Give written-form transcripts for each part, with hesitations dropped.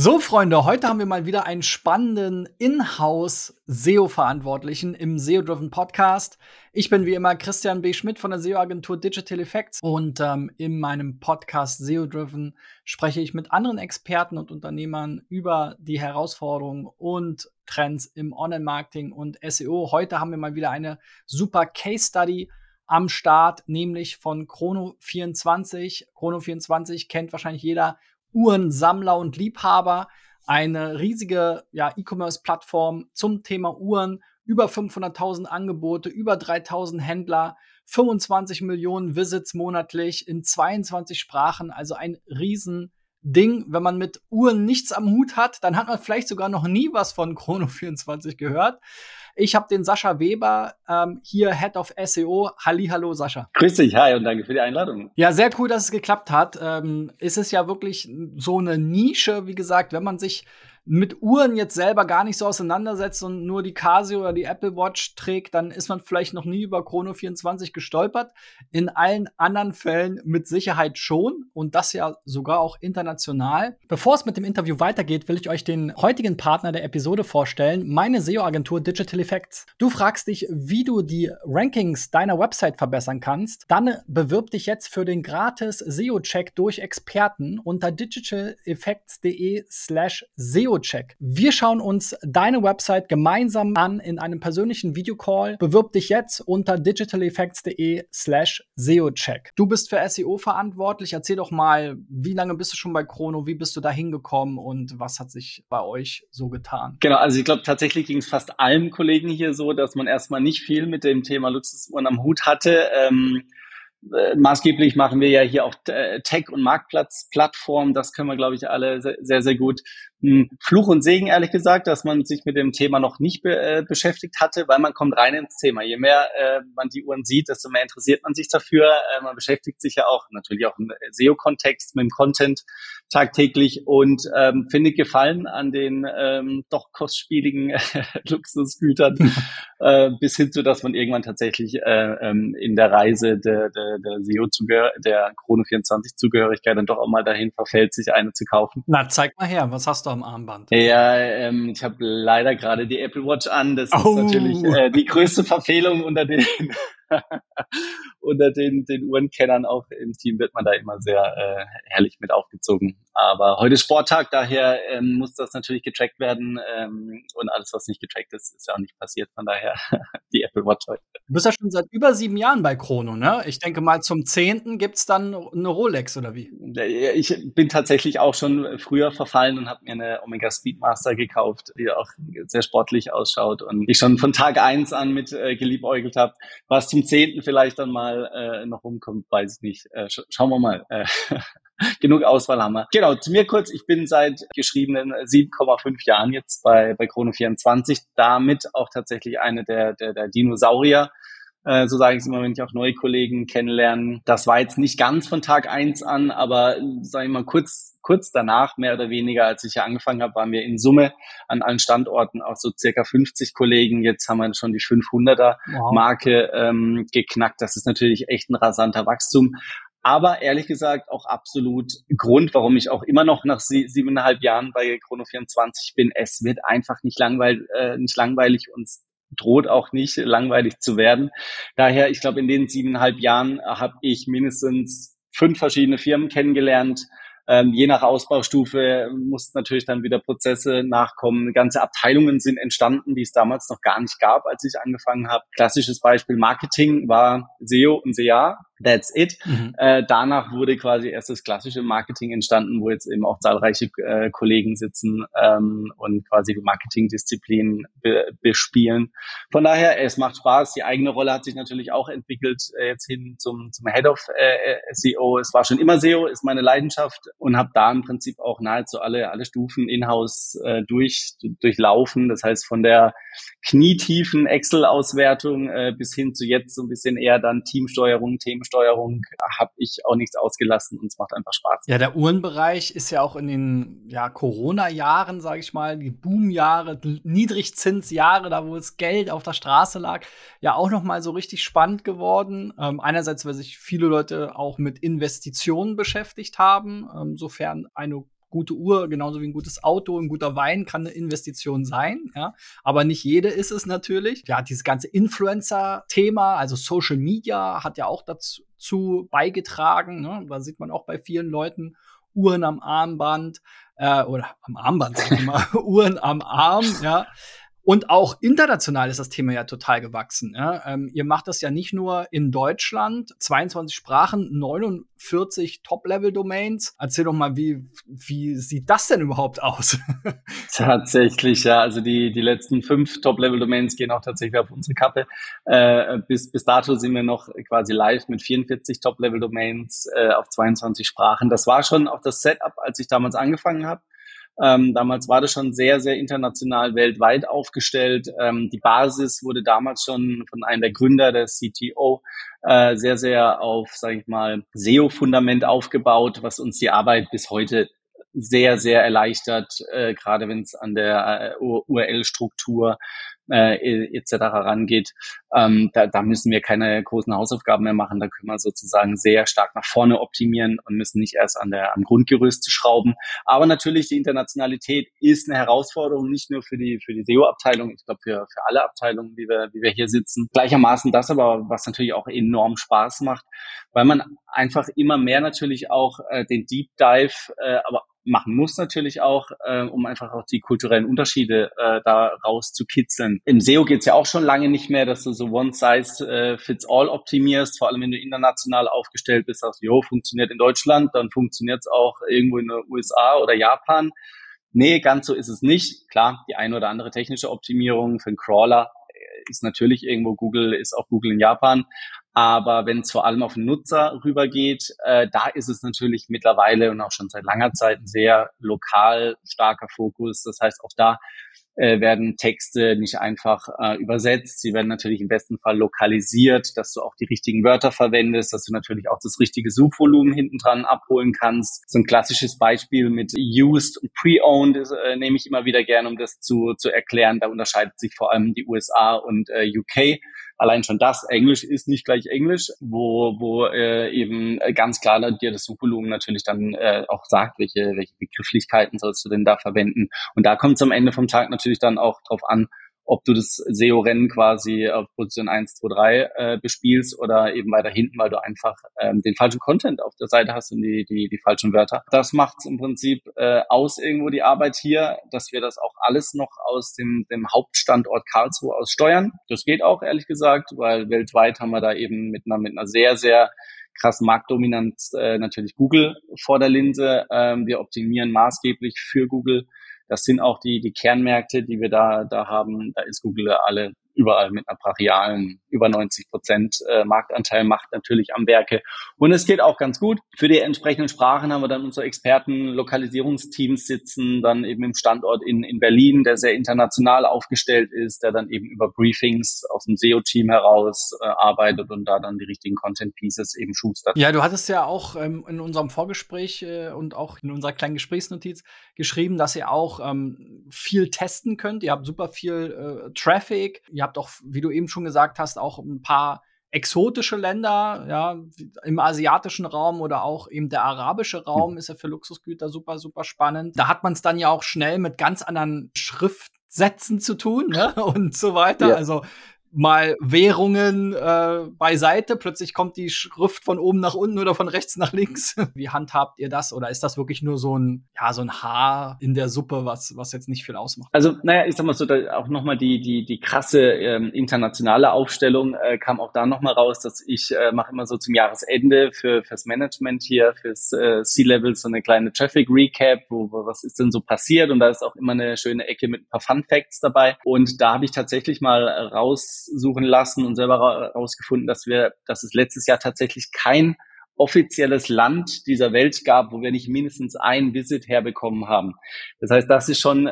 So, Freunde, heute haben wir mal wieder einen spannenden Inhouse-SEO-Verantwortlichen im SEO-Driven Podcast. Ich bin wie immer Christian B. Schmidt von der SEO-Agentur Digital Effects und in meinem Podcast SEO-Driven spreche ich mit anderen Experten und Unternehmern über die Herausforderungen und Trends im Online-Marketing und SEO. Heute haben wir mal wieder eine super Case-Study am Start, nämlich von Chrono24. Chrono24 kennt wahrscheinlich jeder Uhrensammler und Liebhaber, eine riesige E-Commerce-Plattform zum Thema Uhren, über 500.000 Angebote, über 3.000 Händler, 25 Millionen Visits monatlich in 22 Sprachen, also ein Riesending. Wenn man mit Uhren nichts am Hut hat, dann hat man vielleicht sogar noch nie was von Chrono24 gehört. Ich habe den Sascha Weber hier, Head of SEO. Hallihallo, Sascha. Grüß dich, hi und danke für die Einladung. Ja, sehr cool, dass es geklappt hat. Es ist ja wirklich so eine Nische, wie gesagt, wenn man sich mit Uhren jetzt selber gar nicht so auseinandersetzt und nur die Casio oder die Apple Watch trägt, dann ist man vielleicht noch nie über Chrono24 gestolpert. In allen anderen Fällen mit Sicherheit schon und das ja sogar auch international. Bevor es mit dem Interview weitergeht, will ich euch den heutigen Partner der Episode vorstellen, meine SEO-Agentur Digital Effects. Du fragst dich, wie du die Rankings deiner Website verbessern kannst? Dann bewirb dich jetzt für den gratis SEO-Check durch Experten unter digitaleffects.de/SEO. Wir schauen uns deine Website gemeinsam an in einem persönlichen Videocall. Bewirb dich jetzt unter digitaleffects.de/SEO-Check. Du bist für SEO verantwortlich. Erzähl doch mal, wie lange bist du schon bei Chrono? Wie bist du da hingekommen und was hat sich bei euch so getan? Genau, also ich glaube, tatsächlich ging es fast allen Kollegen hier so, dass man erstmal nicht viel mit dem Thema Luxusuhren am Hut hatte. Maßgeblich machen wir ja hier auch Tech- und Marktplatzplattformen. Das können wir, glaube ich, alle sehr, sehr gut. Fluch und Segen, ehrlich gesagt, dass man sich mit dem Thema noch nicht beschäftigt hatte, weil man kommt rein ins Thema. Je mehr man die Uhren sieht, desto mehr interessiert man sich dafür. Man beschäftigt sich ja auch natürlich auch im SEO-Kontext, mit dem Content tagtäglich und findet Gefallen an den doch kostspieligen Luxusgütern bis hin zu, dass man irgendwann tatsächlich in der Reise der der Chrono24-Zugehörigkeit dann doch auch mal dahin verfällt, sich eine zu kaufen. Na, zeig mal her, was hast du am Armband? Ja, ich habe leider gerade die Apple Watch an. Das ist natürlich die größte Verfehlung unter den den Uhrenkennern. Auch im Team wird man da immer sehr herrlich mit aufgezogen. Aber heute ist Sporttag, daher muss das natürlich getrackt werden. Und alles, was nicht getrackt ist, ist ja auch nicht passiert. Von daher die Apple Watch heute. Du bist ja schon seit über 7 Jahren bei Chrono, ne? Ich denke mal, zum 10. gibt es dann eine Rolex oder wie? Ich bin tatsächlich auch schon früher verfallen und habe mir eine Omega Speedmaster gekauft, die auch sehr sportlich ausschaut und ich schon von Tag 1 an mit geliebäugelt habe. Was zum 10. vielleicht dann mal noch rumkommt, weiß ich nicht. Schauen wir mal. Genug Auswahl haben wir. Genau, zu mir kurz. Ich bin seit geschriebenen 7,5 Jahren jetzt bei Chrono24. Damit auch tatsächlich eine der Dinosaurier. So sage ich es immer, wenn ich auch neue Kollegen kennenlerne. Das war jetzt nicht ganz von Tag 1 an, aber sage ich mal kurz danach, mehr oder weniger, als ich hier angefangen habe, waren wir in Summe an allen Standorten auch so circa 50 Kollegen. Jetzt haben wir schon die 500er-Marke geknackt. Das ist natürlich echt ein rasanter Wachstum. Aber ehrlich gesagt auch absolut Grund, warum ich auch immer noch nach 7,5 Jahren bei Chrono24 bin. Es wird einfach nicht langweilig und droht auch nicht langweilig zu werden. Daher, ich glaube, in den 7,5 Jahren habe ich mindestens 5 verschiedene Firmen kennengelernt. Je nach Ausbaustufe mussten natürlich dann wieder Prozesse nachkommen. Ganze Abteilungen sind entstanden, die es damals noch gar nicht gab, als ich angefangen habe. Klassisches Beispiel Marketing war SEO und SEA. That's it. Danach wurde quasi erst das klassische Marketing entstanden, wo jetzt eben auch zahlreiche Kollegen sitzen und quasi die Marketingdisziplinen bespielen. Von daher, es macht Spaß. Die eigene Rolle hat sich natürlich auch entwickelt, jetzt hin zum Head of SEO. Es war schon immer SEO, ist meine Leidenschaft und habe da im Prinzip auch nahezu alle Stufen in-house durchlaufen. Das heißt, von der knietiefen Excel-Auswertung bis hin zu jetzt so ein bisschen eher dann Teamsteuerung, Themensteuerung, habe ich auch nichts ausgelassen und es macht einfach Spaß. Ja, der Uhrenbereich ist ja auch in den Corona-Jahren, sage ich mal, die Boom-Jahre, die Niedrigzinsjahre, da wo das Geld auf der Straße lag, ja auch nochmal so richtig spannend geworden. Einerseits, weil sich viele Leute auch mit Investitionen beschäftigt haben, sofern eine gute Uhr, genauso wie ein gutes Auto, ein guter Wein kann eine Investition sein, ja, aber nicht jede ist es natürlich. Ja, dieses ganze Influencer-Thema, also Social Media hat ja auch dazu beigetragen, ne? Da sieht man auch bei vielen Leuten Uhren am Armband, oder am Armband, sag ich mal, Uhren am Arm, ja. Und auch international ist das Thema ja total gewachsen. Ja. Ihr macht das ja nicht nur in Deutschland, 22 Sprachen, 49 Top-Level-Domains. Erzähl doch mal, wie sieht das denn überhaupt aus? Tatsächlich, ja. Also die letzten 5 Top-Level-Domains gehen auch tatsächlich auf unsere Kappe. Bis dato sind wir noch quasi live mit 44 Top-Level-Domains auf 22 Sprachen. Das war schon auch das Setup, als ich damals angefangen habe. Damals war das schon sehr, sehr international weltweit aufgestellt. Die Basis wurde damals schon von einem der Gründer, der CTO, sehr, sehr auf, sage ich mal, SEO-Fundament aufgebaut, was uns die Arbeit bis heute sehr, sehr erleichtert, gerade wenn es an der URL-Struktur etc. rangeht. Da müssen wir keine großen Hausaufgaben mehr machen. Da können wir sozusagen sehr stark nach vorne optimieren und müssen nicht erst am Grundgerüst schrauben. Aber natürlich, die Internationalität ist eine Herausforderung, nicht nur für die SEO-Abteilung, ich glaube für alle Abteilungen, wie wir hier sitzen. Gleichermaßen das aber, was natürlich auch enorm Spaß macht, weil man einfach immer mehr natürlich auch den Deep Dive, aber machen muss natürlich auch, um einfach auch die kulturellen Unterschiede da raus zu kitzeln. Im SEO geht es ja auch schon lange nicht mehr, dass du so One-Size-Fits-All optimierst, vor allem wenn du international aufgestellt bist, sagst, jo, funktioniert in Deutschland, dann funktioniert es auch irgendwo in den USA oder Japan. Nee, ganz so ist es nicht. Klar, die eine oder andere technische Optimierung für einen Crawler ist natürlich irgendwo Google, ist auch Google in Japan. Aber wenn es vor allem auf den Nutzer rübergeht, da ist es natürlich mittlerweile und auch schon seit langer Zeit ein sehr lokal starker Fokus. Das heißt, auch da werden Texte nicht einfach übersetzt. Sie werden natürlich im besten Fall lokalisiert, dass du auch die richtigen Wörter verwendest, dass du natürlich auch das richtige Suchvolumen hinten dran abholen kannst. So ein klassisches Beispiel mit Used und Pre-Owned nehme ich immer wieder gerne, um das zu erklären. Da unterscheidet sich vor allem die USA und UK. Allein schon das, Englisch ist nicht gleich Englisch, wo eben ganz klar dir das Suchvolumen natürlich dann auch sagt, welche Begrifflichkeiten sollst du denn da verwenden. Und da kommt es am Ende vom Tag natürlich dann auch drauf an, ob du das SEO-Rennen quasi auf Position 1, 2, 3 bespielst oder eben weiter hinten, weil du einfach den falschen Content auf der Seite hast und die falschen Wörter. Das macht's im Prinzip aus irgendwo die Arbeit hier, dass wir das auch alles noch aus dem Hauptstandort Karlsruhe aus steuern. Das geht auch, ehrlich gesagt, weil weltweit haben wir da eben mit einer sehr, sehr krassen Marktdominanz natürlich Google vor der Linse. Wir optimieren maßgeblich für Google. Das sind auch die Kernmärkte, die wir da haben. Da ist Google überall mit einer brachialen über 90% Marktanteil, macht natürlich am Werke. Und es geht auch ganz gut. Für die entsprechenden Sprachen haben wir dann unsere Experten, Lokalisierungsteams sitzen, dann eben im Standort in Berlin, der sehr international aufgestellt ist, der dann eben über Briefings aus dem SEO-Team heraus arbeitet und da dann die richtigen Content-Pieces eben schustert. Ja, du hattest ja auch in unserem Vorgespräch und auch in unserer kleinen Gesprächsnotiz geschrieben, dass ihr auch viel testen könnt. Ihr habt super viel Traffic. Ihr habt auch, wie du eben schon gesagt hast, auch ein paar exotische Länder, ja, im asiatischen Raum oder auch eben der arabische Raum ist ja für Luxusgüter super, super spannend. Da hat man es dann ja auch schnell mit ganz anderen Schriftsätzen zu tun, ne? Und so weiter. Ja. Also mal Währungen beiseite, plötzlich kommt die Schrift von oben nach unten oder von rechts nach links. Wie handhabt ihr das? Oder ist das wirklich nur so ein Haar in der Suppe, was jetzt nicht viel ausmacht? Also, naja, ich sag mal so, da auch nochmal die krasse internationale Aufstellung kam auch da nochmal raus, dass ich mache immer so zum Jahresende fürs Management hier, fürs C-Level so eine kleine Traffic-Recap, wo was ist denn so passiert? Und da ist auch immer eine schöne Ecke mit ein paar Fun-Facts dabei. Und da habe ich tatsächlich mal raussuchen lassen und selber herausgefunden, dass es letztes Jahr tatsächlich kein offizielles Land dieser Welt gab, wo wir nicht mindestens einen Visit herbekommen haben. Das heißt, das ist schon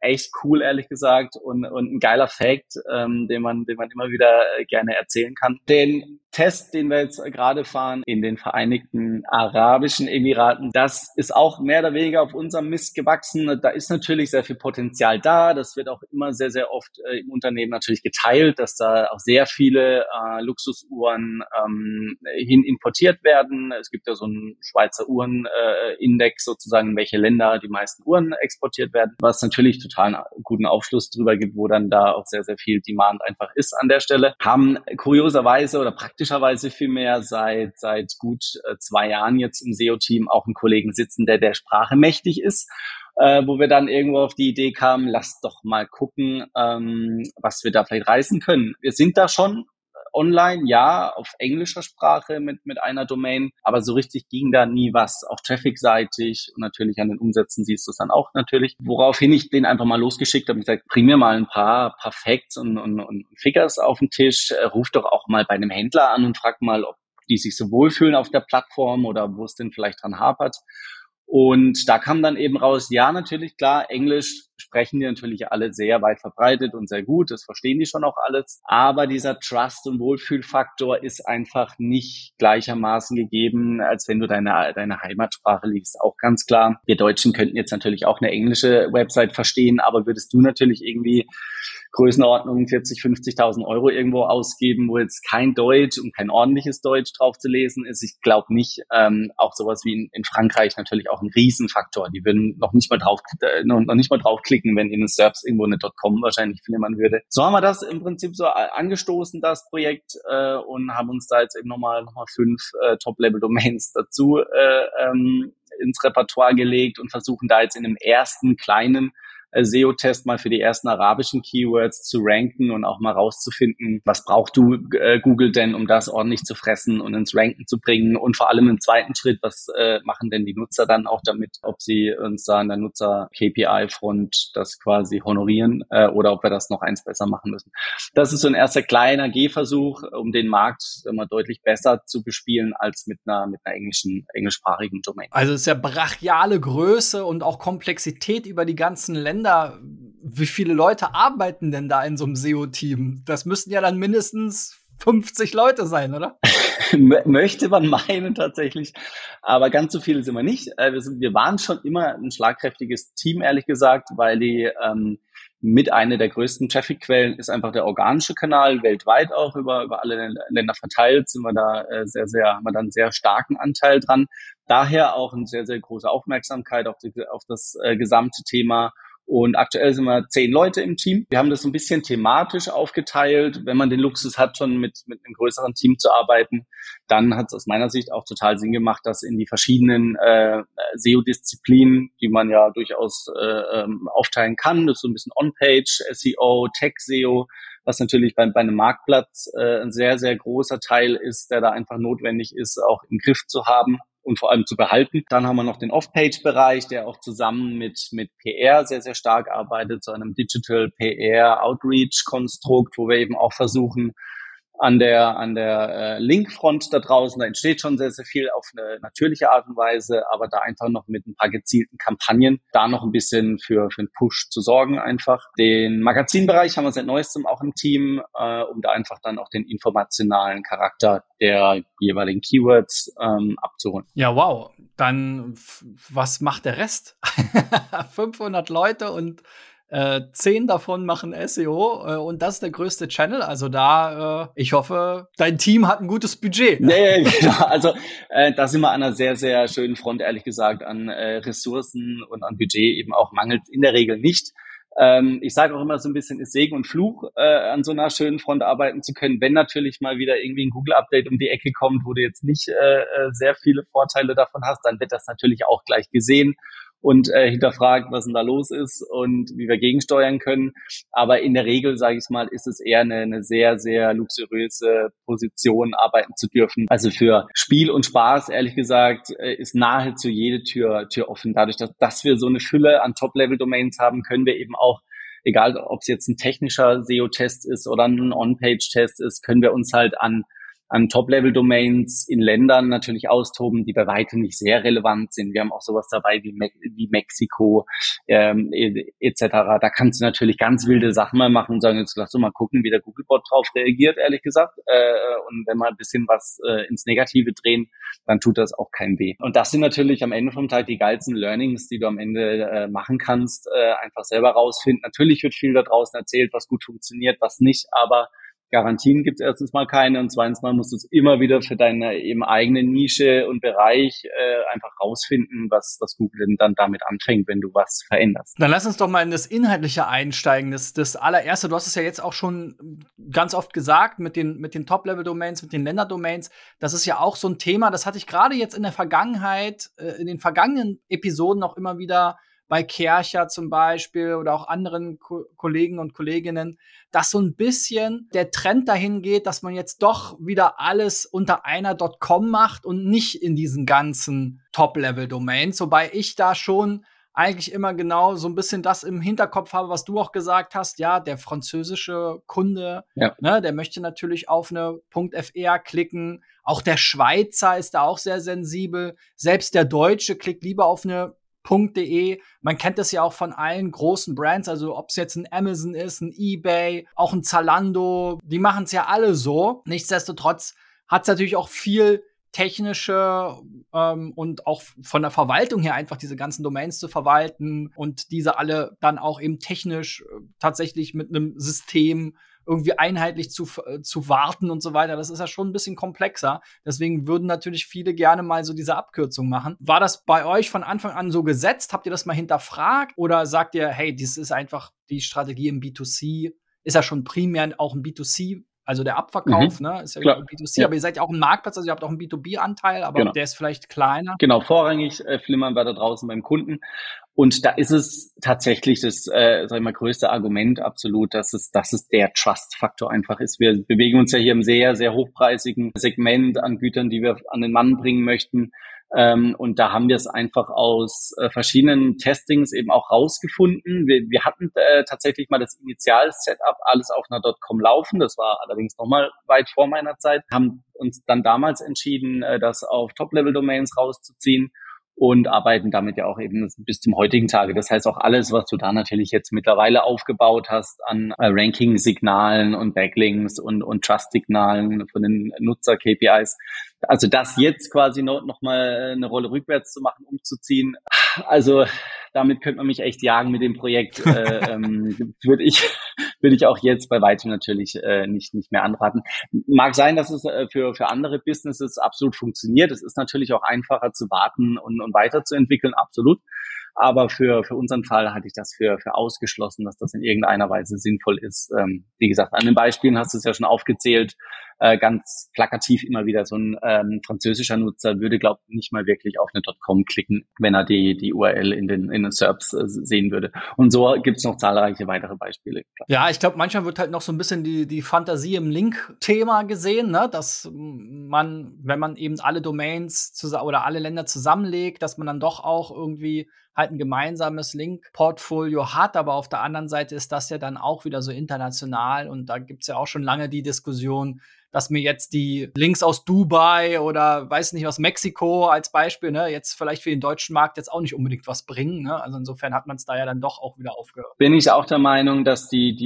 echt cool, ehrlich gesagt, und ein geiler Fact, den man immer wieder gerne erzählen kann. Denn Test, den wir jetzt gerade fahren in den Vereinigten Arabischen Emiraten, das ist auch mehr oder weniger auf unserem Mist gewachsen. Da ist natürlich sehr viel Potenzial da. Das wird auch immer sehr, sehr oft im Unternehmen natürlich geteilt, dass da auch sehr viele Luxusuhren hin importiert werden. Es gibt ja so einen Schweizer Uhrenindex sozusagen, in welche Länder die meisten Uhren exportiert werden, was natürlich total einen guten Aufschluss drüber gibt, wo dann da auch sehr, sehr viel Demand einfach ist an der Stelle. Haben kurioserweise oder praktischerweise vielmehr seit gut 2 Jahren jetzt im SEO-Team auch einen Kollegen sitzen, der Sprache mächtig ist, wo wir dann irgendwo auf die Idee kamen, lasst doch mal gucken, was wir da vielleicht reißen können. Wir sind da schon online, ja, auf englischer Sprache mit einer Domain, aber so richtig ging da nie was, auch traffic-seitig und natürlich an den Umsätzen siehst du es dann auch natürlich, woraufhin ich den einfach mal losgeschickt habe und gesagt, bring mir mal ein paar Facts und Figures auf den Tisch, ruf doch auch mal bei einem Händler an und frag mal, ob die sich so wohlfühlen auf der Plattform oder wo es denn vielleicht dran hapert. Und da kam dann eben raus, ja, natürlich, klar, Englisch sprechen die natürlich alle sehr weit verbreitet und sehr gut, das verstehen die schon auch alles, aber dieser Trust- und Wohlfühlfaktor ist einfach nicht gleichermaßen gegeben, als wenn du deine Heimatsprache liest, auch ganz klar. Wir Deutschen könnten jetzt natürlich auch eine englische Website verstehen, aber würdest du natürlich irgendwie Größenordnung 40.000, 50.000 Euro irgendwo ausgeben, wo jetzt kein Deutsch und kein ordentliches Deutsch drauf zu lesen ist. Ich glaube nicht, auch sowas wie in Frankreich natürlich auch ein Riesenfaktor. Die würden noch nicht mal draufklicken, wenn in den SERPs irgendwo eine .com wahrscheinlich flimmern würde. So haben wir das im Prinzip so angestoßen, das Projekt, und haben uns da jetzt eben nochmal 5 Top-Level-Domains dazu ins Repertoire gelegt und versuchen da jetzt in einem ersten kleinen SEO-Test mal für die ersten arabischen Keywords zu ranken und auch mal rauszufinden, was braucht du Google denn, um das ordentlich zu fressen und ins Ranken zu bringen, und vor allem im zweiten Schritt, was machen denn die Nutzer dann auch damit, ob sie uns da an der Nutzer-KPI-Front das quasi honorieren oder ob wir das noch eins besser machen müssen. Das ist so ein erster kleiner Gehversuch, um den Markt immer deutlich besser zu bespielen als mit einer englischsprachigen Domain. Also es ist ja brachiale Größe und auch Komplexität über die ganzen Länder. Wie viele Leute arbeiten denn da in so einem SEO-Team? Das müssten ja dann mindestens 50 Leute sein, oder? Möchte man meinen tatsächlich, aber ganz so viele sind wir nicht. Wir waren schon immer ein schlagkräftiges Team, ehrlich gesagt, weil die mit einer der größten Traffic-Quellen ist einfach der organische Kanal, weltweit auch über alle Länder verteilt, sind wir da haben wir da einen sehr starken Anteil dran. Daher auch eine sehr, sehr große Aufmerksamkeit auf das gesamte Thema. Und aktuell sind wir 10 Leute im Team. Wir haben das so ein bisschen thematisch aufgeteilt. Wenn man den Luxus hat, schon mit einem größeren Team zu arbeiten, dann hat es aus meiner Sicht auch total Sinn gemacht, dass in die verschiedenen SEO-Disziplinen, die man ja durchaus aufteilen kann, das ist so ein bisschen On-Page, SEO, Tech-SEO, was natürlich bei einem Marktplatz ein sehr, sehr großer Teil ist, der da einfach notwendig ist, auch im Griff zu haben und vor allem zu behalten. Dann haben wir noch den Off-Page-Bereich, der auch zusammen mit PR sehr, sehr stark arbeitet, zu einem Digital PR Outreach-Konstrukt, wo wir eben auch versuchen, an der Link-Front da draußen, da entsteht schon sehr, sehr viel auf eine natürliche Art und Weise, aber da einfach noch mit ein paar gezielten Kampagnen, da noch ein bisschen für einen Push zu sorgen einfach. Den Magazinbereich haben wir seit Neuestem auch im Team, um da einfach dann auch den informationalen Charakter der jeweiligen Keywords abzuholen. Ja, wow. Dann, was macht der Rest? 500 Leute und 10 davon machen SEO und das ist der größte Channel. Also da, ich hoffe, dein Team hat ein gutes Budget. Nee, genau. Also da sind wir an einer sehr, sehr schönen Front, ehrlich gesagt. An Ressourcen und an Budget eben auch mangelt in der Regel nicht. Ich sage auch immer so ein bisschen, ist Segen und Fluch, an so einer schönen Front arbeiten zu können, wenn natürlich mal wieder irgendwie ein Google-Update um die Ecke kommt, wo du jetzt nicht sehr viele Vorteile davon hast, dann wird das natürlich auch gleich gesehen und hinterfragt, was denn da los ist und wie wir gegensteuern können. Aber in der Regel, sage ich mal, ist es eher eine sehr, sehr luxuriöse Position, arbeiten zu dürfen. Also für Spiel und Spaß, ehrlich gesagt, ist nahezu jede Tür offen. Dadurch, dass wir so eine Fülle an Top-Level-Domains haben, können wir eben auch, egal ob es jetzt ein technischer SEO-Test ist oder ein On-Page-Test ist, können wir uns halt an Top-Level-Domains in Ländern natürlich austoben, die bei weitem nicht sehr relevant sind. Wir haben auch sowas dabei wie Mexiko etc. Da kannst du natürlich ganz wilde Sachen mal machen und sagen, jetzt lass doch mal gucken, wie der Googlebot drauf reagiert, ehrlich gesagt. Und wenn wir ein bisschen was ins Negative drehen, dann tut das auch kein weh. Und das sind natürlich am Ende vom Tag die geilsten Learnings, die du am Ende machen kannst, einfach selber rausfinden. Natürlich wird viel da draußen erzählt, was gut funktioniert, was nicht, aber Garantien gibt es erstens mal keine und zweitens mal musst du es immer wieder für deine eben eigene Nische und Bereich einfach rausfinden, was Google denn dann damit anfängt, wenn du was veränderst. Dann lass uns doch mal in das Inhaltliche einsteigen. Das allererste, du hast es ja jetzt auch schon ganz oft gesagt, mit den Top-Level-Domains, mit den Länderdomains, das ist ja auch so ein Thema, das hatte ich gerade jetzt in der Vergangenheit, in den vergangenen Episoden auch immer wieder bei Kercher zum Beispiel oder auch anderen Kollegen und Kolleginnen, dass so ein bisschen der Trend dahin geht, dass man jetzt doch wieder alles unter einer .com macht und nicht in diesen ganzen Top-Level-Domains, wobei ich da schon eigentlich immer genau so ein bisschen das im Hinterkopf habe, was du auch gesagt hast, ja, der französische Kunde, ja, ne, der möchte natürlich auf eine .fr klicken, auch der Schweizer ist da auch sehr sensibel, selbst der Deutsche klickt lieber auf eine .de. Man kennt das ja auch von allen großen Brands, also ob es jetzt ein Amazon ist, ein eBay, auch ein Zalando, die machen es ja alle so. Nichtsdestotrotz hat es natürlich auch viel technische und auch von der Verwaltung her einfach diese ganzen Domains zu verwalten und diese alle dann auch eben technisch tatsächlich mit einem System irgendwie einheitlich zu warten und so weiter. Das ist ja schon ein bisschen komplexer. Deswegen würden natürlich viele gerne mal so diese Abkürzung machen. War das bei euch von Anfang an so gesetzt? Habt ihr das mal hinterfragt? Oder sagt ihr, hey, das ist einfach die Strategie im B2C? Ist ja schon primär auch ein B2C, also der Abverkauf, ne? Ist ja klar. B2C, ja. Aber ihr seid ja auch ein Marktplatz, also ihr habt auch einen B2B-Anteil, aber genau, der ist vielleicht kleiner. Genau, vorrangig flimmern wir da draußen beim Kunden. Und da ist es tatsächlich das, sag ich mal, größte Argument absolut, dass es der Trust-Faktor einfach ist. Wir bewegen uns ja hier im sehr, sehr hochpreisigen Segment an Gütern, die wir an den Mann bringen möchten. Und da haben wir es einfach aus verschiedenen Testings eben auch rausgefunden. Wir hatten tatsächlich mal das Initial-Setup alles auf einer .com laufen. Das war allerdings nochmal weit vor meiner Zeit. Haben uns dann damals entschieden, das auf Top-Level-Domains rauszuziehen. Und arbeiten damit ja auch eben bis zum heutigen Tage. Das heißt, auch alles, was du da natürlich jetzt mittlerweile aufgebaut hast an Ranking-Signalen und Backlinks und Trust-Signalen von den Nutzer-KPIs, also das jetzt quasi noch mal eine Rolle rückwärts zu machen, umzuziehen, also damit könnte man mich echt jagen mit dem Projekt. Würde ich auch jetzt bei weitem natürlich nicht mehr anraten. Mag sein, dass es für andere Businesses absolut funktioniert. Es ist natürlich auch einfacher zu warten und weiterzuentwickeln, absolut. Aber für unseren Fall hatte ich das für ausgeschlossen, dass das in irgendeiner Weise sinnvoll ist. Wie gesagt, an den Beispielen hast du es ja schon aufgezählt, ganz plakativ immer wieder. So ein französischer Nutzer würde, glaube ich, nicht mal wirklich auf eine .com klicken, wenn er die URL in den SERPs sehen würde. Und so gibt's noch zahlreiche weitere Beispiele. Ja, ich glaube, manchmal wird halt noch so ein bisschen die Fantasie im Link-Thema gesehen, ne? Dass man, wenn man eben alle Domains oder alle Länder zusammenlegt, dass man dann doch auch irgendwie halt ein gemeinsames Link-Portfolio hat, aber auf der anderen Seite ist das ja dann auch wieder so international und da gibt's ja auch schon lange die Diskussion, dass mir jetzt die Links aus Dubai oder weiß nicht, aus Mexiko als Beispiel, ne, jetzt vielleicht für den deutschen Markt jetzt auch nicht unbedingt was bringen, ne? Also insofern hat man es da ja dann doch auch wieder aufgehört. Bin ich auch der Meinung, dass die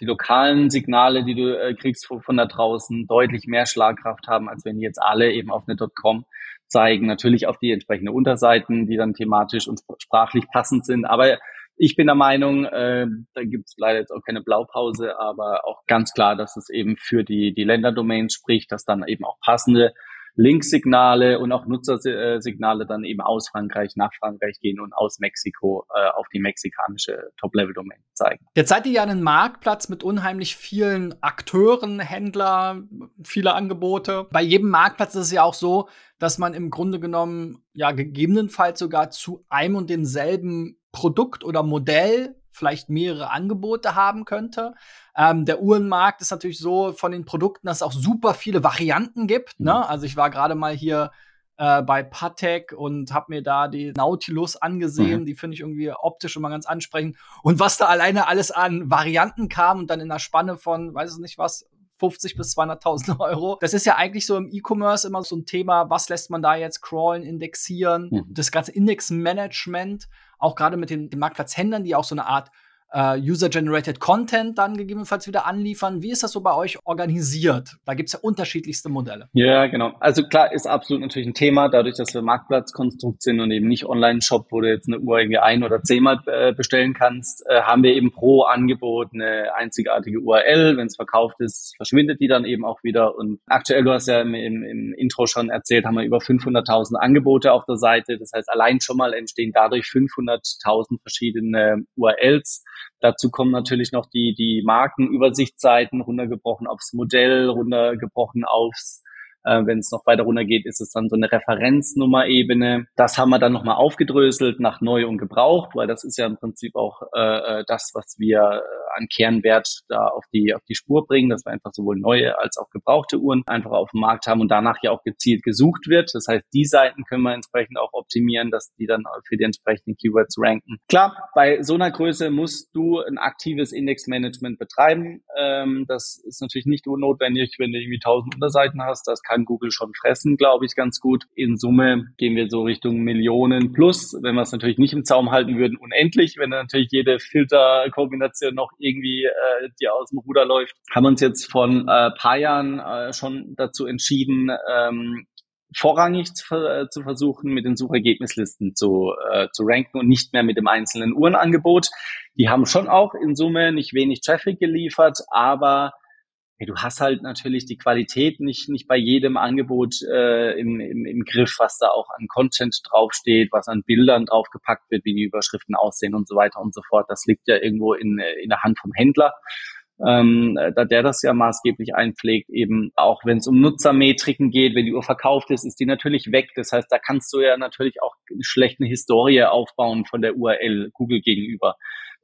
lokalen Signale, die du kriegst von da draußen, deutlich mehr Schlagkraft haben, als wenn die jetzt alle eben auf eine .com zeigen. Natürlich auf die entsprechenden Unterseiten, die dann thematisch und sprachlich passend sind, aber ich bin der Meinung, da gibt es leider jetzt auch keine Blaupause, aber auch ganz klar, dass es eben für die Länderdomains spricht, dass dann eben auch passende Linksignale und auch Nutzersignale dann eben aus Frankreich nach Frankreich gehen und aus Mexiko auf die mexikanische Top-Level-Domain zeigen. Jetzt seid ihr ja einen Marktplatz mit unheimlich vielen Akteuren, Händler, viele Angebote. Bei jedem Marktplatz ist es ja auch so, dass man im Grunde genommen ja gegebenenfalls sogar zu einem und demselben Produkt oder Modell vielleicht mehrere Angebote haben könnte. Der Uhrenmarkt ist natürlich so von den Produkten, dass es auch super viele Varianten gibt. Ne? Also ich war gerade mal hier bei Patek und habe mir da die Nautilus angesehen. Die finde ich irgendwie optisch immer ganz ansprechend. Und was da alleine alles an Varianten kam und dann in der Spanne von, weiß ich nicht was, 150 bis 200.000 Euro. Das ist ja eigentlich so im E-Commerce immer so ein Thema, was lässt man da jetzt crawlen, indexieren, das ganze Indexmanagement, auch gerade mit den Marktplatzhändlern, die auch so eine Art User-Generated Content dann gegebenenfalls wieder anliefern. Wie ist das so bei euch organisiert? Da gibt es ja unterschiedlichste Modelle. Ja, genau. Also klar, ist absolut natürlich ein Thema, dadurch, dass wir Marktplatzkonstrukt sind und eben nicht Online-Shop, wo du jetzt eine Uhr irgendwie ein- oder zehnmal bestellen kannst, haben wir eben pro Angebot eine einzigartige URL. Wenn es verkauft ist, verschwindet die dann eben auch wieder. Und aktuell, du hast ja im Intro schon erzählt, haben wir über 500.000 Angebote auf der Seite. Das heißt, allein schon mal entstehen dadurch 500.000 verschiedene URLs. Dazu kommen natürlich noch die Markenübersichtsseiten, runtergebrochen aufs Modell, runtergebrochen aufs, wenn es noch weiter runter geht, ist es dann so eine Referenznummer-Ebene. Das haben wir dann nochmal aufgedröselt nach neu und gebraucht, weil das ist ja im Prinzip auch das, was wir an Kernwert da auf die Spur bringen, dass wir einfach sowohl neue als auch gebrauchte Uhren einfach auf dem Markt haben und danach ja auch gezielt gesucht wird. Das heißt, die Seiten können wir entsprechend auch optimieren, dass die dann für die entsprechenden Keywords ranken. Klar, bei so einer Größe musst du ein aktives Indexmanagement betreiben. Das ist natürlich nicht notwendig, wenn du irgendwie 1000 Unterseiten hast. Das kann Google schon fressen, glaube ich, ganz gut. In Summe gehen wir so Richtung Millionen plus. Wenn wir es natürlich nicht im Zaum halten würden, unendlich. Wenn natürlich jede Filterkombination noch irgendwie die aus dem Ruder läuft, haben wir uns jetzt vor ein paar Jahren schon dazu entschieden, vorrangig zu versuchen, mit den Suchergebnislisten zu ranken und nicht mehr mit dem einzelnen Uhrenangebot. Die haben schon auch in Summe nicht wenig Traffic geliefert, aber du hast halt natürlich die Qualität nicht bei jedem Angebot im Griff, was da auch an Content draufsteht, was an Bildern draufgepackt wird, wie die Überschriften aussehen und so weiter und so fort. Das liegt ja irgendwo in der Hand vom Händler, da der das ja maßgeblich einpflegt, eben auch wenn es um Nutzermetriken geht. Wenn die Uhr verkauft ist die natürlich weg. Das heißt, da kannst du ja natürlich auch schlecht eine Historie aufbauen von der URL Google gegenüber.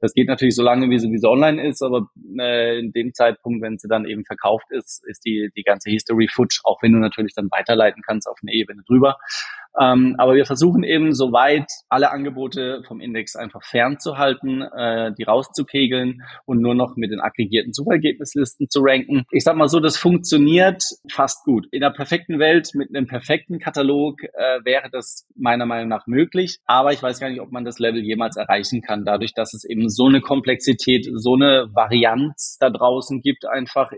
Das geht natürlich so lange, wie sie online ist, aber in dem Zeitpunkt, wenn sie dann eben verkauft ist, ist die ganze History futsch, auch wenn du natürlich dann weiterleiten kannst auf eine Ebene drüber. Aber wir versuchen eben, soweit alle Angebote vom Index einfach fernzuhalten, die rauszukegeln und nur noch mit den aggregierten Suchergebnislisten zu ranken. Ich sag mal so, das funktioniert fast gut. In der perfekten Welt mit einem perfekten Katalog wäre das meiner Meinung nach möglich, aber ich weiß gar nicht, ob man das Level jemals erreichen kann, dadurch, dass es eben so eine Komplexität, so eine Varianz da draußen gibt, einfach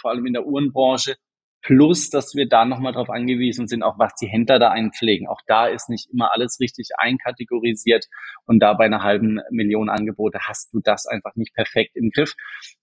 vor allem in der Uhrenbranche. Plus, dass wir da nochmal drauf angewiesen sind, auch was die Händler da einpflegen. Auch da ist nicht immer alles richtig einkategorisiert und da bei einer halben Million Angebote hast du das einfach nicht perfekt im Griff.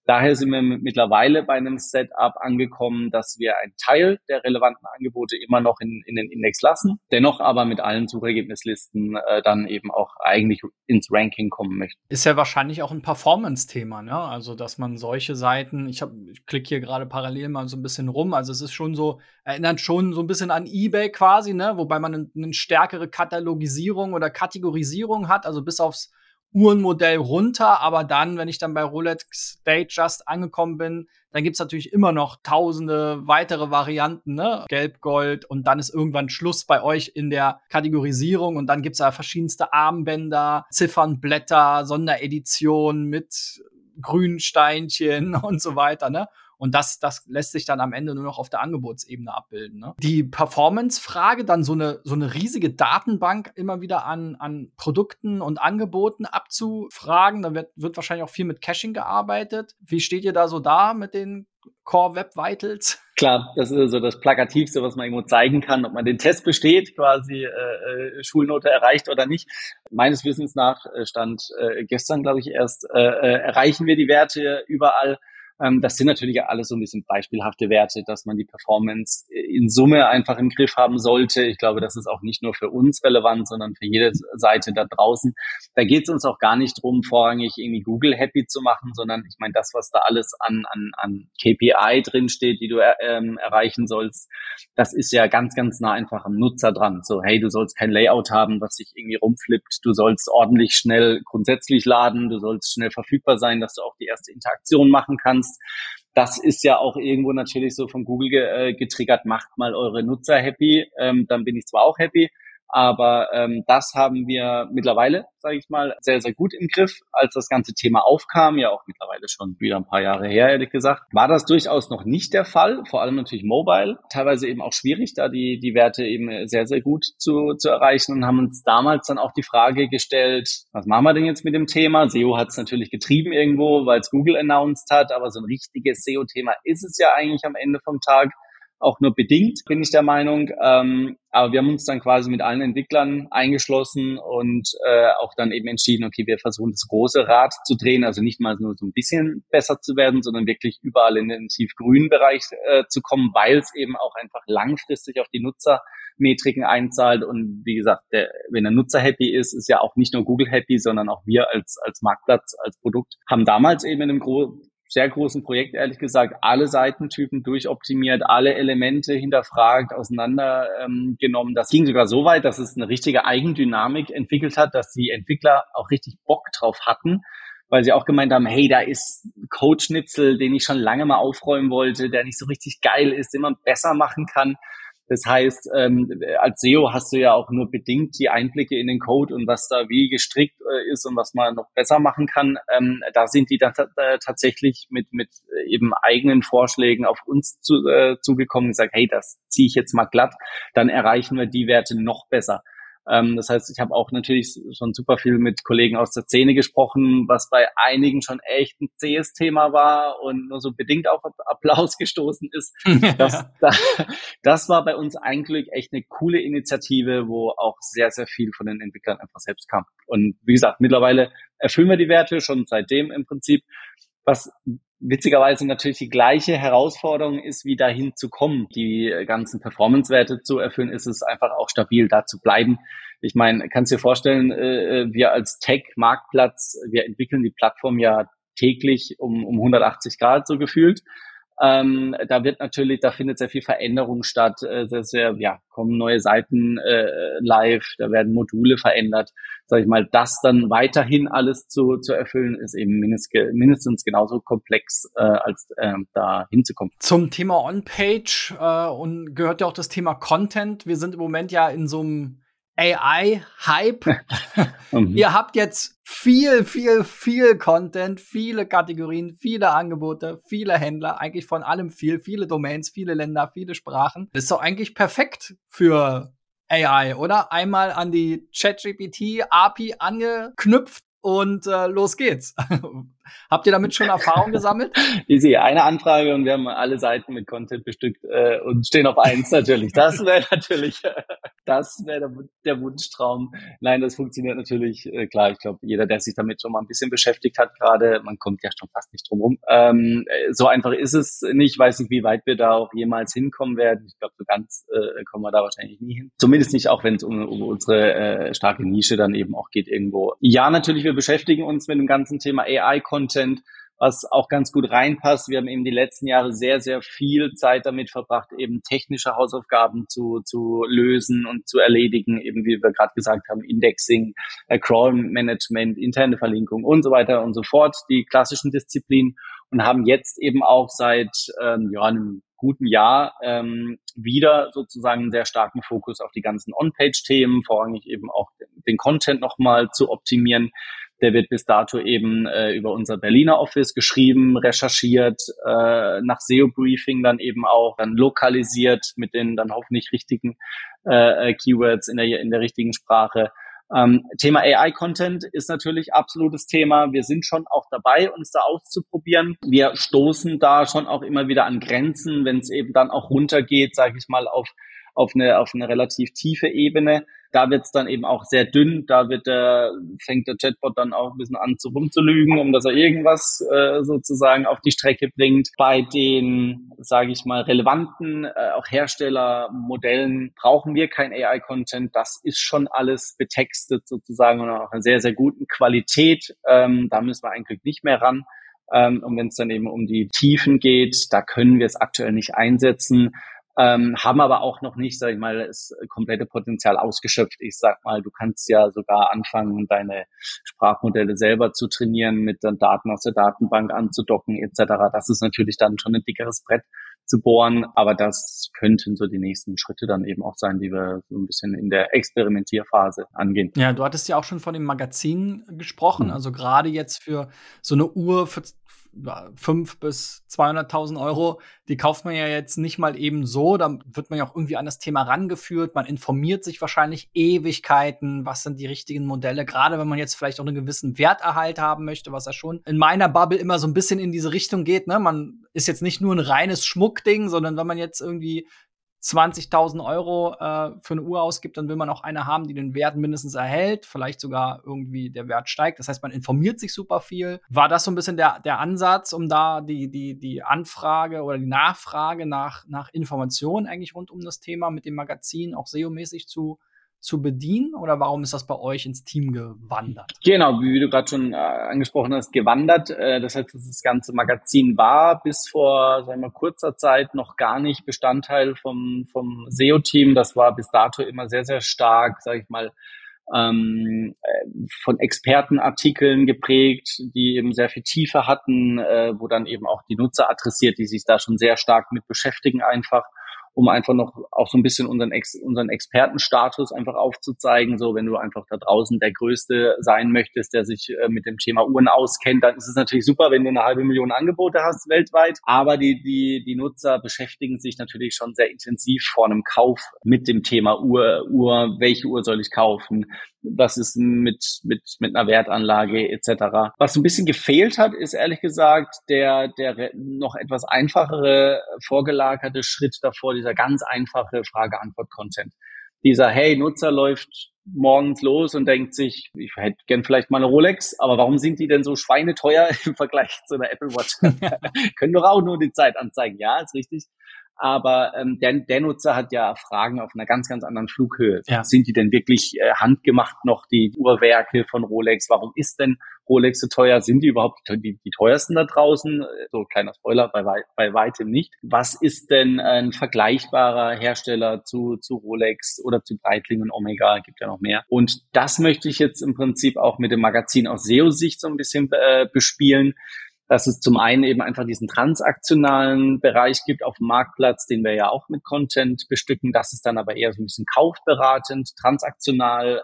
Daher sind wir mittlerweile bei einem Setup angekommen, dass wir einen Teil der relevanten Angebote immer noch in den Index lassen, dennoch aber mit allen Suchergebnislisten dann eben auch eigentlich ins Ranking kommen möchten. Ist ja wahrscheinlich auch ein Performance-Thema, ne? Also, dass man solche Seiten, ich klicke hier gerade parallel mal so ein bisschen rum, also es ist schon so, erinnert schon so ein bisschen an eBay quasi, ne? Wobei man eine stärkere Katalogisierung oder Kategorisierung hat, also bis aufs Uhrenmodell runter, aber dann, wenn ich dann bei Rolex Datejust angekommen bin, dann gibt's natürlich immer noch tausende weitere Varianten, ne? Gelb, Gold und dann ist irgendwann Schluss bei euch in der Kategorisierung und dann gibt's da verschiedenste Armbänder, Ziffern, Blätter, Sondereditionen mit Grünsteinchen und so weiter, ne? Und das lässt sich dann am Ende nur noch auf der Angebotsebene abbilden, ne? Die Performance-Frage, dann so eine riesige Datenbank immer wieder an Produkten und Angeboten abzufragen, dann wird wahrscheinlich auch viel mit Caching gearbeitet. Wie steht ihr da so da mit den Core Web Vitals? Klar, das ist so das Plakativste, was man irgendwo zeigen kann, ob man den Test besteht, quasi Schulnote erreicht oder nicht. Meines Wissens nach stand gestern, glaube ich, erst, erreichen wir die Werte überall. Das sind natürlich alles so ein bisschen beispielhafte Werte, dass man die Performance in Summe einfach im Griff haben sollte. Ich glaube, das ist auch nicht nur für uns relevant, sondern für jede Seite da draußen. Da geht es uns auch gar nicht drum, vorrangig irgendwie Google happy zu machen, sondern ich meine, das, was da alles an KPI drinsteht, die du erreichen sollst, das ist ja ganz, ganz nah einfach am Nutzer dran. So, hey, du sollst kein Layout haben, was sich irgendwie rumflippt. Du sollst ordentlich schnell grundsätzlich laden. Du sollst schnell verfügbar sein, dass du auch die erste Interaktion machen kannst. Das ist ja auch irgendwo natürlich so von Google getriggert, macht mal eure Nutzer happy, dann bin ich zwar auch happy, Aber das haben wir mittlerweile, sage ich mal, sehr, sehr gut im Griff. Als das ganze Thema aufkam, ja auch mittlerweile schon wieder ein paar Jahre her, ehrlich gesagt, war das durchaus noch nicht der Fall, vor allem natürlich mobile. Teilweise eben auch schwierig, da die Werte eben sehr, sehr gut zu erreichen, und haben uns damals dann auch die Frage gestellt, was machen wir denn jetzt mit dem Thema? SEO hat es natürlich getrieben irgendwo, weil es Google announced hat, aber so ein richtiges SEO-Thema ist es ja eigentlich am Ende vom Tag. Auch nur bedingt, bin ich der Meinung. Aber wir haben uns dann quasi mit allen Entwicklern eingeschlossen und auch dann eben entschieden, okay, wir versuchen das große Rad zu drehen, also nicht mal nur so ein bisschen besser zu werden, sondern wirklich überall in den tiefgrünen Bereich zu kommen, weil es eben auch einfach langfristig auf die Nutzermetriken einzahlt. Und wie gesagt, wenn der Nutzer happy ist, ist ja auch nicht nur Google happy, sondern auch wir als Marktplatz, als Produkt, haben damals eben in einem sehr großen Projekt, ehrlich gesagt, alle Seitentypen durchoptimiert, alle Elemente hinterfragt, auseinandergenommen. Das ging sogar so weit, dass es eine richtige Eigendynamik entwickelt hat, dass die Entwickler auch richtig Bock drauf hatten, weil sie auch gemeint haben, hey, da ist Codeschnipsel, den ich schon lange mal aufräumen wollte, der nicht so richtig geil ist, den man besser machen kann. Das heißt, als SEO hast du ja auch nur bedingt die Einblicke in den Code und was da wie gestrickt ist und was man noch besser machen kann. Da sind die dann tatsächlich mit eben eigenen Vorschlägen auf uns zugekommen und gesagt, hey, das ziehe ich jetzt mal glatt, dann erreichen wir die Werte noch besser. Das heißt, ich habe auch natürlich schon super viel mit Kollegen aus der Szene gesprochen, was bei einigen schon echt ein zähes Thema war und nur so bedingt auf Applaus gestoßen ist. Das war bei uns eigentlich echt eine coole Initiative, wo auch sehr, sehr viel von den Entwicklern einfach selbst kam. Und wie gesagt, mittlerweile erfüllen wir die Werte schon seitdem im Prinzip. Was witzigerweise natürlich die gleiche Herausforderung ist, wie dahin zu kommen, die ganzen Performance-Werte zu erfüllen, ist es einfach auch stabil, da zu bleiben. Ich meine, kannst dir vorstellen, wir als Tech-Marktplatz, wir entwickeln die Plattform ja täglich um 180 Grad so gefühlt. Da findet sehr viel Veränderung statt, kommen neue Seiten live, da werden Module verändert, sag ich mal, das dann weiterhin alles zu erfüllen, ist eben mindestens genauso komplex, als da hinzukommen. Zum Thema On-Page und gehört ja auch das Thema Content. Wir sind im Moment ja in so einem AI-Hype. Ihr habt jetzt viel, viel, viel Content, viele Kategorien, viele Angebote, viele Händler, eigentlich von allem viel, viele Domains, viele Länder, viele Sprachen. Das ist doch eigentlich perfekt für AI, oder? Einmal an die ChatGPT-API angeknüpft und los geht's. Habt ihr damit schon Erfahrung gesammelt? Easy, eine Anfrage und wir haben alle Seiten mit Content bestückt und stehen auf 1 natürlich. Das wäre natürlich... Das wäre der Wunschtraum. Nein, das funktioniert natürlich, klar, ich glaube, jeder, der sich damit schon mal ein bisschen beschäftigt hat gerade, man kommt ja schon fast nicht drum rum. So einfach ist es nicht, weiß nicht, wie weit wir da auch jemals hinkommen werden. Ich glaube, so ganz kommen wir da wahrscheinlich nie hin. Zumindest nicht, auch wenn es um unsere starke Nische dann eben auch geht irgendwo. Ja, natürlich, wir beschäftigen uns mit dem ganzen Thema AI-Content, was auch ganz gut reinpasst. Wir haben eben die letzten Jahre sehr, sehr viel Zeit damit verbracht, eben technische Hausaufgaben zu lösen und zu erledigen, eben wie wir gerade gesagt haben, Indexing, Crawl-Management, interne Verlinkung und so weiter und so fort, die klassischen Disziplinen, und haben jetzt eben auch seit einem guten Jahr wieder sozusagen einen sehr starken Fokus auf die ganzen On-Page-Themen, vorrangig eben auch den Content nochmal zu optimieren. Der wird bis dato eben über unser Berliner Office geschrieben, recherchiert, nach SEO-Briefing dann eben auch, dann lokalisiert mit den dann hoffentlich richtigen Keywords in der richtigen Sprache. Thema AI-Content ist natürlich absolutes Thema. Wir sind schon auch dabei, uns da auszuprobieren. Wir stoßen da schon auch immer wieder an Grenzen, wenn es eben dann auch runtergeht, sage ich mal, auf eine relativ tiefe Ebene. Da wird's dann eben auch sehr dünn. Da fängt der Chatbot dann auch ein bisschen an rumzulügen, um dass er irgendwas sozusagen auf die Strecke bringt. Bei den, sage ich mal, relevanten auch Herstellermodellen brauchen wir kein AI-Content. Das ist schon alles betextet sozusagen und auch einer sehr, sehr guten Qualität. Da müssen wir eigentlich nicht mehr ran. Und wenn es dann eben um die Tiefen geht, da können wir es aktuell nicht einsetzen. Haben aber auch noch nicht, sag ich mal, das komplette Potenzial ausgeschöpft. Ich sag mal, du kannst ja sogar anfangen, deine Sprachmodelle selber zu trainieren, mit dann Daten aus der Datenbank anzudocken etc. Das ist natürlich dann schon ein dickeres Brett. zu bohren. Aber das könnten so die nächsten Schritte dann eben auch sein, die wir so ein bisschen in der Experimentierphase angehen. Ja, du hattest ja auch schon von dem Magazin gesprochen. Also gerade jetzt für so eine Uhr für 5 bis 200.000 Euro, die kauft man ja jetzt nicht mal eben so, da wird man ja auch irgendwie an das Thema rangeführt, man informiert sich wahrscheinlich Ewigkeiten, was sind die richtigen Modelle, gerade wenn man jetzt vielleicht auch einen gewissen Werterhalt haben möchte, was ja schon in meiner Bubble immer so ein bisschen in diese Richtung geht, ne? Man ist jetzt nicht nur ein reines Schmuckding, sondern wenn man jetzt irgendwie 20.000 Euro für eine Uhr ausgibt, dann will man auch eine haben, die den Wert mindestens erhält, vielleicht sogar irgendwie der Wert steigt. Das heißt, man informiert sich super viel. War das so ein bisschen der Ansatz, um da die Anfrage oder die Nachfrage nach Informationen eigentlich rund um das Thema mit dem Magazin auch SEO-mäßig zu bedienen? Oder warum ist das bei euch ins Team gewandert? Genau, wie du gerade schon angesprochen hast, gewandert. Das heißt, das ganze Magazin war bis vor, sagen wir mal, kurzer Zeit noch gar nicht Bestandteil vom SEO-Team. Das war bis dato immer sehr, sehr stark, sage ich mal, von Expertenartikeln geprägt, die eben sehr viel Tiefe hatten, wo dann eben auch die Nutzer adressiert, die sich da schon sehr stark mit beschäftigen einfach, um einfach noch auch so ein bisschen unseren Expertenstatus einfach aufzuzeigen. So, wenn du einfach da draußen der Größte sein möchtest, der sich mit dem Thema Uhren auskennt, dann ist es natürlich super, wenn du 500.000 Angebote hast weltweit. Aber die Nutzer beschäftigen sich natürlich schon sehr intensiv vor einem Kauf mit dem Thema Uhr, welche Uhr soll ich kaufen? Was ist mit einer Wertanlage etc. Was ein bisschen gefehlt hat, ist ehrlich gesagt der noch etwas einfachere, vorgelagerte Schritt davor, dieser ganz einfache Frage-Antwort-Content. Dieser, hey, Nutzer läuft morgens los und denkt sich, ich hätte gern vielleicht mal eine Rolex, aber warum sind die denn so schweineteuer im Vergleich zu einer Apple Watch? Können doch auch nur die Zeit anzeigen. Ja, ist richtig. Aber der Nutzer hat ja Fragen auf einer ganz, ganz anderen Flughöhe. Ja. Sind die denn wirklich handgemacht noch, die Uhrwerke von Rolex? Warum ist denn Rolex so teuer? Sind die überhaupt die teuersten da draußen? So, kleiner Spoiler, bei weitem nicht. Was ist denn ein vergleichbarer Hersteller zu Rolex oder zu Breitling und Omega? Gibt ja noch mehr. Und das möchte ich jetzt im Prinzip auch mit dem Magazin aus SEO-Sicht so ein bisschen bespielen. Dass es zum einen eben einfach diesen transaktionalen Bereich gibt auf dem Marktplatz, den wir ja auch mit Content bestücken. Das ist dann aber eher so ein bisschen kaufberatend, transaktional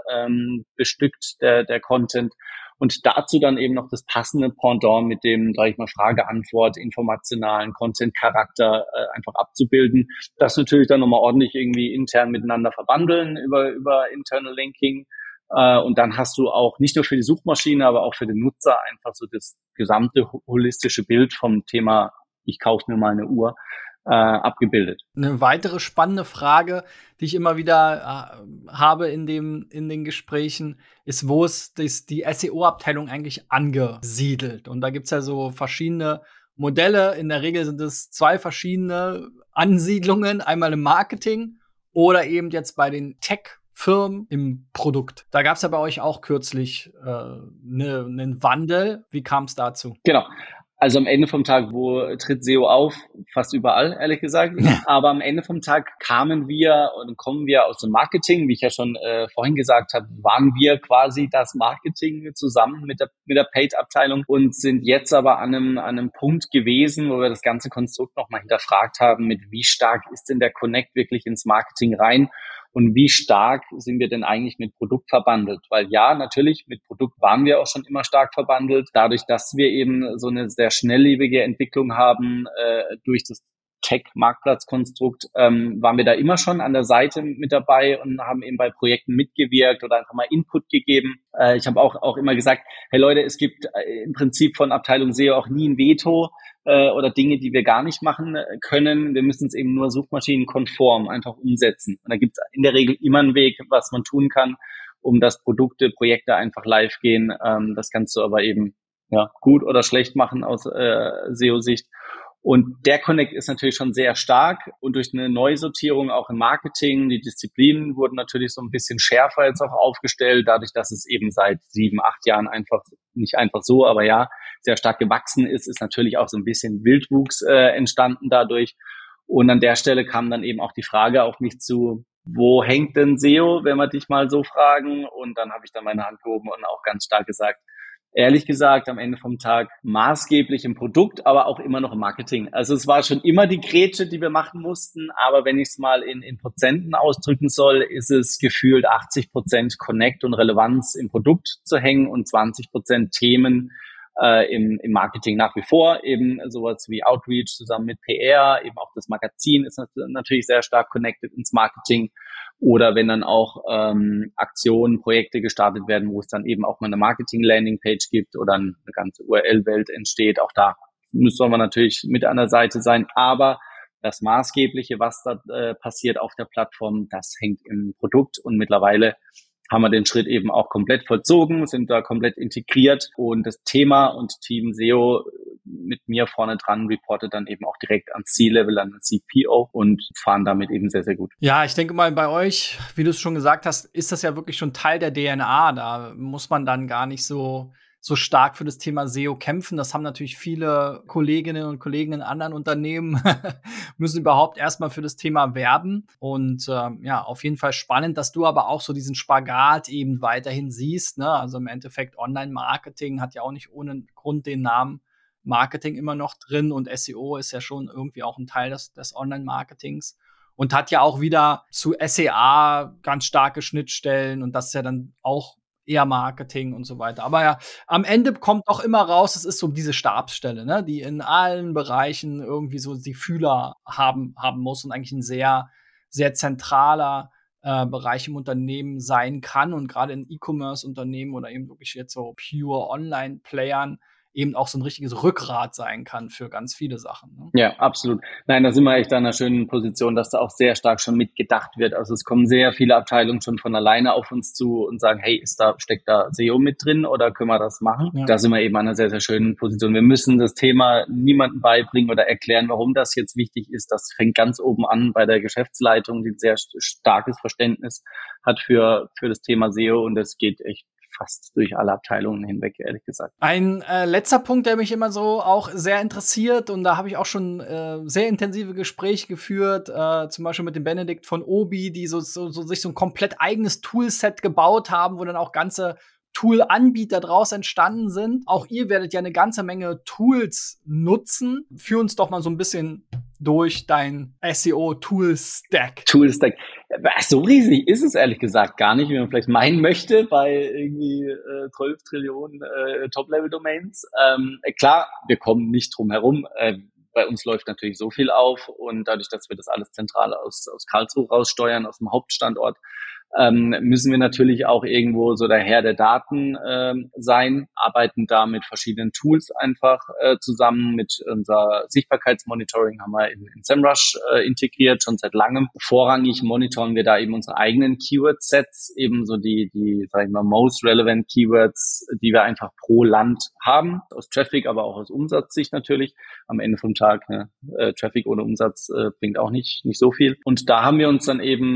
bestückt, der Content. Und dazu dann eben noch das passende Pendant mit dem, sage ich mal, Frage-Antwort, informationalen Content-Charakter einfach abzubilden. Das natürlich dann nochmal ordentlich irgendwie intern miteinander verbandeln über Internal Linking. Und dann hast du auch nicht nur für die Suchmaschine, aber auch für den Nutzer einfach so das gesamte holistische Bild vom Thema, ich kaufe mir mal eine Uhr, abgebildet. Eine weitere spannende Frage, die ich immer wieder habe in den Gesprächen, ist, wo ist die SEO-Abteilung eigentlich angesiedelt? Und da gibt's ja so verschiedene Modelle. In der Regel sind es 2 verschiedene Ansiedlungen, einmal im Marketing oder eben jetzt bei den Tech-Firmen im Produkt. Da gab es ja bei euch auch kürzlich einen Wandel. Wie kam es dazu? Genau. Also am Ende vom Tag, wo tritt SEO auf? Fast überall, ehrlich gesagt. Ja. Aber am Ende vom Tag kommen wir aus dem Marketing, wie ich ja schon vorhin gesagt habe, waren wir quasi das Marketing zusammen mit der Paid-Abteilung und sind jetzt aber an einem Punkt gewesen, wo wir das ganze Konstrukt nochmal hinterfragt haben, mit wie stark ist denn der Connect wirklich ins Marketing rein? Und wie stark sind wir denn eigentlich mit Produkt verbandelt? Weil ja, natürlich, mit Produkt waren wir auch schon immer stark verbandelt. Dadurch, dass wir eben so eine sehr schnelllebige Entwicklung haben durch das Tech-Marktplatzkonstrukt, waren wir da immer schon an der Seite mit dabei und haben eben bei Projekten mitgewirkt oder einfach mal Input gegeben. Ich habe auch immer gesagt, hey Leute, es gibt im Prinzip von Abteilung SEO auch nie ein Veto oder Dinge, die wir gar nicht machen können. Wir müssen es eben nur suchmaschinenkonform einfach umsetzen. Und da gibt es in der Regel immer einen Weg, was man tun kann, um dass Projekte einfach live gehen. Das kannst du aber eben ja gut oder schlecht machen aus SEO-Sicht. Und der Connect ist natürlich schon sehr stark und durch eine Neusortierung auch im Marketing, die Disziplinen wurden natürlich so ein bisschen schärfer jetzt auch aufgestellt, dadurch, dass es eben seit 7, 8 Jahren einfach, nicht einfach so, aber ja, sehr stark gewachsen ist, ist natürlich auch so ein bisschen Wildwuchs entstanden dadurch. Und an der Stelle kam dann eben auch die Frage auf mich zu, wo hängt denn SEO, wenn wir dich mal so fragen? Und dann habe ich meine Hand gehoben und auch ganz stark gesagt, ehrlich gesagt am Ende vom Tag maßgeblich im Produkt, aber auch immer noch im Marketing. Also es war schon immer die Grätsche, die wir machen mussten, aber wenn ich es mal in Prozenten ausdrücken soll, ist es gefühlt 80% Connect und Relevanz im Produkt zu hängen und 20% Themen im Marketing nach wie vor, eben sowas wie Outreach zusammen mit PR, eben auch das Magazin ist natürlich sehr stark connected ins Marketing. Oder wenn dann auch Aktionen, Projekte gestartet werden, wo es dann eben auch mal eine Marketing-Landing-Page gibt oder eine ganze URL-Welt entsteht. Auch da müssen wir natürlich mit an der Seite sein. Aber das Maßgebliche, was da passiert auf der Plattform, das hängt im Produkt. Und mittlerweile haben wir den Schritt eben auch komplett vollzogen, sind da komplett integriert. Und das Thema und Team SEO mit mir vorne dran reportet dann eben auch direkt ans C-Level, an den CPO und fahren damit eben sehr, sehr gut. Ja, ich denke mal, bei euch, wie du es schon gesagt hast, ist das ja wirklich schon Teil der DNA. Da muss man dann gar nicht so stark für das Thema SEO kämpfen. Das haben natürlich viele Kolleginnen und Kollegen in anderen Unternehmen, müssen überhaupt erstmal für das Thema werben. Und ja, auf jeden Fall spannend, dass du aber auch so diesen Spagat eben weiterhin siehst, ne? Also im Endeffekt Online-Marketing hat ja auch nicht ohne Grund den Namen Marketing immer noch drin und SEO ist ja schon irgendwie auch ein Teil des Online-Marketings und hat ja auch wieder zu SEA ganz starke Schnittstellen und das ist ja dann auch eher Marketing und so weiter. Aber ja, am Ende kommt doch immer raus, es ist so diese Stabsstelle, ne, die in allen Bereichen irgendwie so die Fühler haben muss und eigentlich ein sehr, sehr zentraler Bereich im Unternehmen sein kann und gerade in E-Commerce-Unternehmen oder eben wirklich jetzt so pure Online-Playern eben auch so ein richtiges Rückgrat sein kann für ganz viele Sachen. Ne? Ja, absolut. Nein, da sind wir echt an einer schönen Position, dass da auch sehr stark schon mitgedacht wird. Also es kommen sehr viele Abteilungen schon von alleine auf uns zu und sagen, hey, steckt da SEO mit drin oder können wir das machen? Ja. Da sind wir eben an einer sehr, sehr schönen Position. Wir müssen das Thema niemandem beibringen oder erklären, warum das jetzt wichtig ist. Das fängt ganz oben an bei der Geschäftsleitung, die ein sehr starkes Verständnis hat für das Thema SEO und das geht echt fast durch alle Abteilungen hinweg, ehrlich gesagt. Ein letzter Punkt, der mich immer so auch sehr interessiert und da habe ich auch schon sehr intensive Gespräche geführt, zum Beispiel mit dem Benedikt von Obi, die so sich so ein komplett eigenes Toolset gebaut haben, wo dann auch ganze Tool-Anbieter daraus entstanden sind. Auch ihr werdet ja eine ganze Menge Tools nutzen. Führ uns doch mal so ein bisschen durch dein SEO-Tool-Stack. So riesig ist es ehrlich gesagt gar nicht, wie man vielleicht meinen möchte, bei irgendwie 12 Trillionen Top-Level-Domains. Klar, wir kommen nicht drum herum. Bei uns läuft natürlich so viel auf und dadurch, dass wir das alles zentral aus Karlsruhe raussteuern, aus dem Hauptstandort, müssen wir natürlich auch irgendwo so der Herr der Daten sein, arbeiten da mit verschiedenen Tools einfach zusammen. Mit unser Sichtbarkeitsmonitoring haben wir in SEMrush integriert, schon seit langem. Vorrangig monitoren wir da eben unsere eigenen Keyword-Sets, eben so die sag ich mal, most relevant Keywords, die wir einfach pro Land haben, aus Traffic, aber auch aus Umsatzsicht natürlich. Am Ende vom Tag, ne? Traffic ohne Umsatz bringt auch nicht so viel. Und da haben wir uns dann eben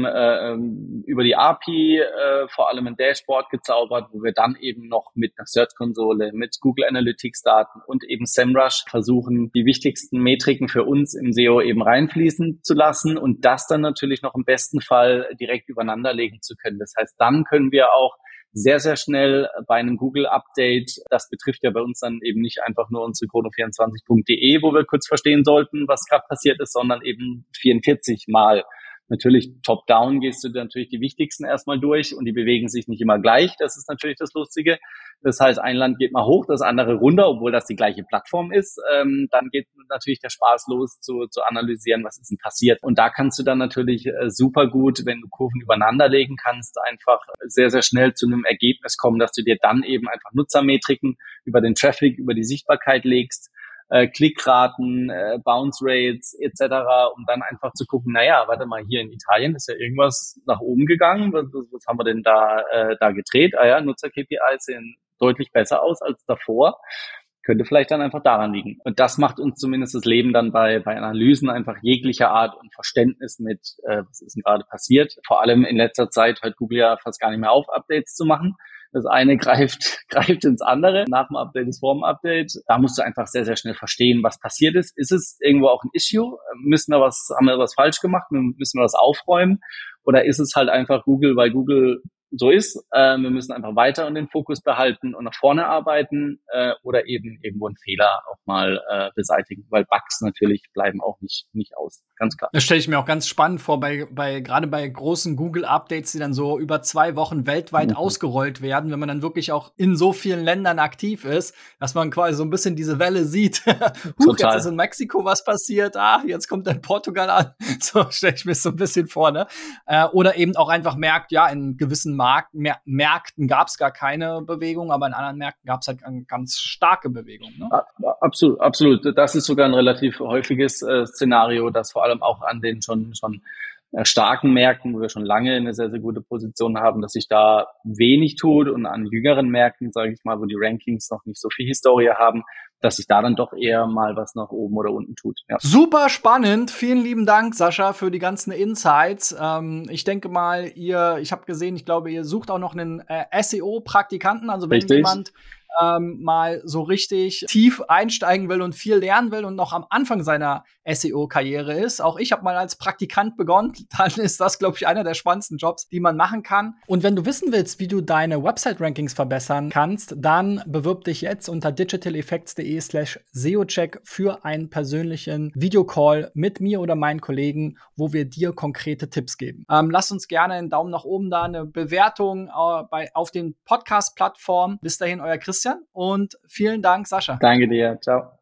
über die API vor allem ein Dashboard gezaubert, wo wir dann eben noch mit einer Search-Konsole, mit Google Analytics-Daten und eben SEMrush versuchen, die wichtigsten Metriken für uns im SEO eben reinfließen zu lassen und das dann natürlich noch im besten Fall direkt übereinander legen zu können. Das heißt, dann können wir auch sehr, sehr schnell bei einem Google-Update, das betrifft ja bei uns dann eben nicht einfach nur unsere chrono24.de, wo wir kurz verstehen sollten, was gerade passiert ist, sondern eben 44 Mal. Natürlich top-down gehst du natürlich die wichtigsten erstmal durch und die bewegen sich nicht immer gleich. Das ist natürlich das Lustige. Das heißt, ein Land geht mal hoch, das andere runter, obwohl das die gleiche Plattform ist. Dann geht natürlich der Spaß los zu analysieren, was ist denn passiert. Und da kannst du dann natürlich super gut, wenn du Kurven übereinander legen kannst, einfach sehr, sehr schnell zu einem Ergebnis kommen, dass du dir dann eben einfach Nutzermetriken über den Traffic, über die Sichtbarkeit legst. Klickraten, Bounce Rates etc., um dann einfach zu gucken, naja, warte mal, hier in Italien ist ja irgendwas nach oben gegangen, was haben wir denn da gedreht? Ah ja, Nutzer-KPIs sehen deutlich besser aus als davor, könnte vielleicht dann einfach daran liegen. Und das macht uns zumindest das Leben dann bei Analysen einfach jeglicher Art und Verständnis mit, was ist denn gerade passiert. Vor allem in letzter Zeit hört Google ja fast gar nicht mehr auf, Updates zu machen. Das eine greift ins andere. Nach dem Update ist vor dem Update. Da musst du einfach sehr, sehr schnell verstehen, was passiert ist. Ist es irgendwo auch ein Issue? Haben wir was falsch gemacht? Müssen wir was aufräumen? Oder ist es halt einfach Google, weil Google so ist. Wir müssen einfach weiter und den Fokus behalten und nach vorne arbeiten oder eben irgendwo einen Fehler auch mal beseitigen, weil Bugs natürlich bleiben auch nicht aus, ganz klar. Das stelle ich mir auch ganz spannend vor, gerade bei großen Google-Updates, die dann so über 2 Wochen weltweit ausgerollt werden, wenn man dann wirklich auch in so vielen Ländern aktiv ist, dass man quasi so ein bisschen diese Welle sieht. Jetzt ist in Mexiko was passiert, jetzt kommt dann Portugal an. So stelle ich mir so ein bisschen vor, ne? Oder eben auch einfach merkt, in gewissen Märkten gab es gar keine Bewegung, aber in anderen Märkten gab es halt eine ganz starke Bewegung. Ne? Absolut, absolut. Das ist sogar ein relativ häufiges Szenario, dass vor allem auch an den schon starken Märkten, wo wir schon lange eine sehr, sehr gute Position haben, dass sich da wenig tut und an jüngeren Märkten, sage ich mal, wo die Rankings noch nicht so viel Historie haben, dass sich da dann doch eher mal was nach oben oder unten tut. Ja. Super spannend. Vielen lieben Dank, Sascha, für die ganzen Insights. Ich denke mal, ich habe gesehen, ich glaube, ihr sucht auch noch einen SEO-Praktikanten. Also wenn jemand mal so richtig tief einsteigen will und viel lernen will und noch am Anfang seiner SEO-Karriere ist. Auch ich habe mal als Praktikant begonnen. Dann ist das, glaube ich, einer der spannendsten Jobs, die man machen kann. Und wenn du wissen willst, wie du deine Website-Rankings verbessern kannst, dann bewirb dich jetzt unter digitaleffects.de/SEOcheck für einen persönlichen Videocall mit mir oder meinen Kollegen, wo wir dir konkrete Tipps geben. Lass uns gerne einen Daumen nach oben da, eine Bewertung auf den Podcast-Plattformen. Bis dahin, euer Christian. Und vielen Dank, Sascha. Danke dir. Ciao.